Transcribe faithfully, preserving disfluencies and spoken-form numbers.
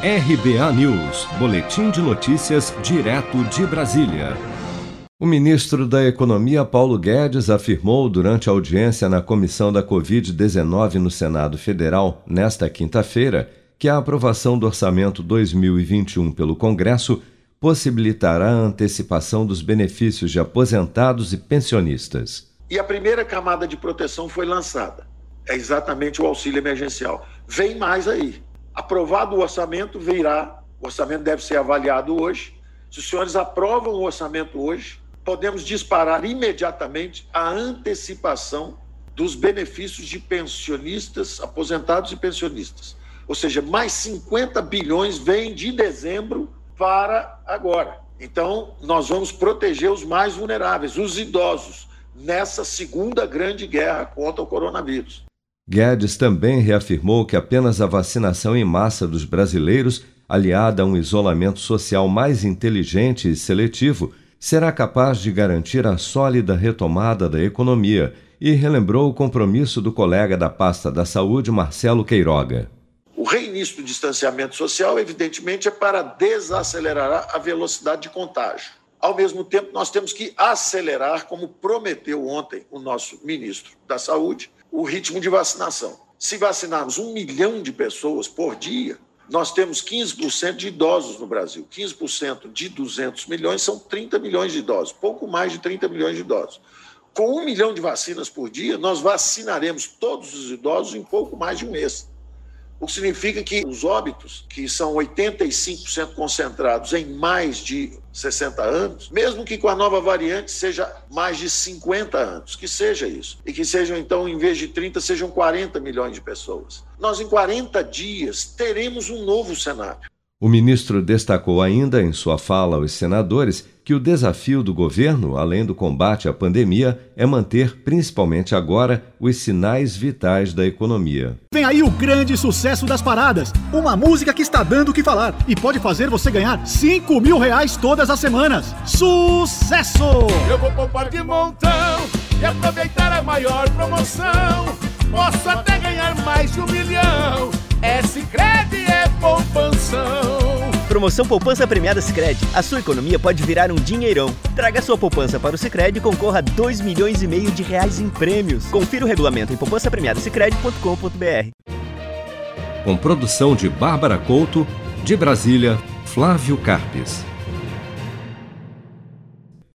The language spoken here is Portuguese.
R B A News, boletim de notícias direto de Brasília. O ministro da Economia, Paulo Guedes, afirmou durante a audiência na Comissão da covid dezenove no Senado Federal, nesta quinta-feira, que a aprovação do Orçamento dois mil e vinte e um pelo Congresso possibilitará a antecipação dos benefícios de aposentados e pensionistas. E a primeira camada de proteção foi lançada. É exatamente o auxílio emergencial. Vem mais aí. Aprovado o orçamento, virá. O orçamento deve ser avaliado hoje. Se os senhores aprovam o orçamento hoje, podemos disparar imediatamente a antecipação dos benefícios de pensionistas, aposentados e pensionistas. Ou seja, mais cinquenta bilhões vêm de dezembro para agora. Então, nós vamos proteger os mais vulneráveis, os idosos, nessa segunda grande guerra contra o coronavírus. Guedes também reafirmou que apenas a vacinação em massa dos brasileiros, aliada a um isolamento social mais inteligente e seletivo, será capaz de garantir a sólida retomada da economia, e relembrou o compromisso do colega da pasta da Saúde, Marcelo Queiroga. O reinício do distanciamento social, evidentemente, é para desacelerar a velocidade de contágio. Ao mesmo tempo, nós temos que acelerar, como prometeu ontem o nosso ministro da Saúde, o ritmo de vacinação. Se vacinarmos um milhão de pessoas por dia, nós temos quinze por cento de idosos no Brasil. quinze por cento de duzentos milhões são trinta milhões de idosos, pouco mais de trinta milhões de idosos. Com um milhão de vacinas por dia, nós vacinaremos todos os idosos em pouco mais de um mês. O que significa que os óbitos, que são oitenta e cinco por cento concentrados em mais de sessenta anos, mesmo que com a nova variante seja mais de cinquenta anos, que seja isso, e que sejam, então, em vez de trinta, sejam quarenta milhões de pessoas. Nós, em quarenta dias, teremos um novo cenário. O ministro destacou ainda, em sua fala aos senadores, que o desafio do governo, além do combate à pandemia, é manter, principalmente agora, os sinais vitais da economia. Vem aí o grande sucesso das paradas, uma música que está dando o que falar e pode fazer você ganhar cinco mil reais todas as semanas. Sucesso! Eu vou poupar de montão e aproveitar a maior promoção. Posso até ganhar mais de um milhão. É Sicredi, é poupança. Promoção Poupança Premiada Sicredi. A sua economia pode virar um dinheirão. Traga sua poupança para o Sicredi e concorra a dois milhões e meio de reais em prêmios. Confira o regulamento em poupança premiada sicredi ponto com ponto b r. Com produção de Bárbara Couto, de Brasília, Flávio Carpes.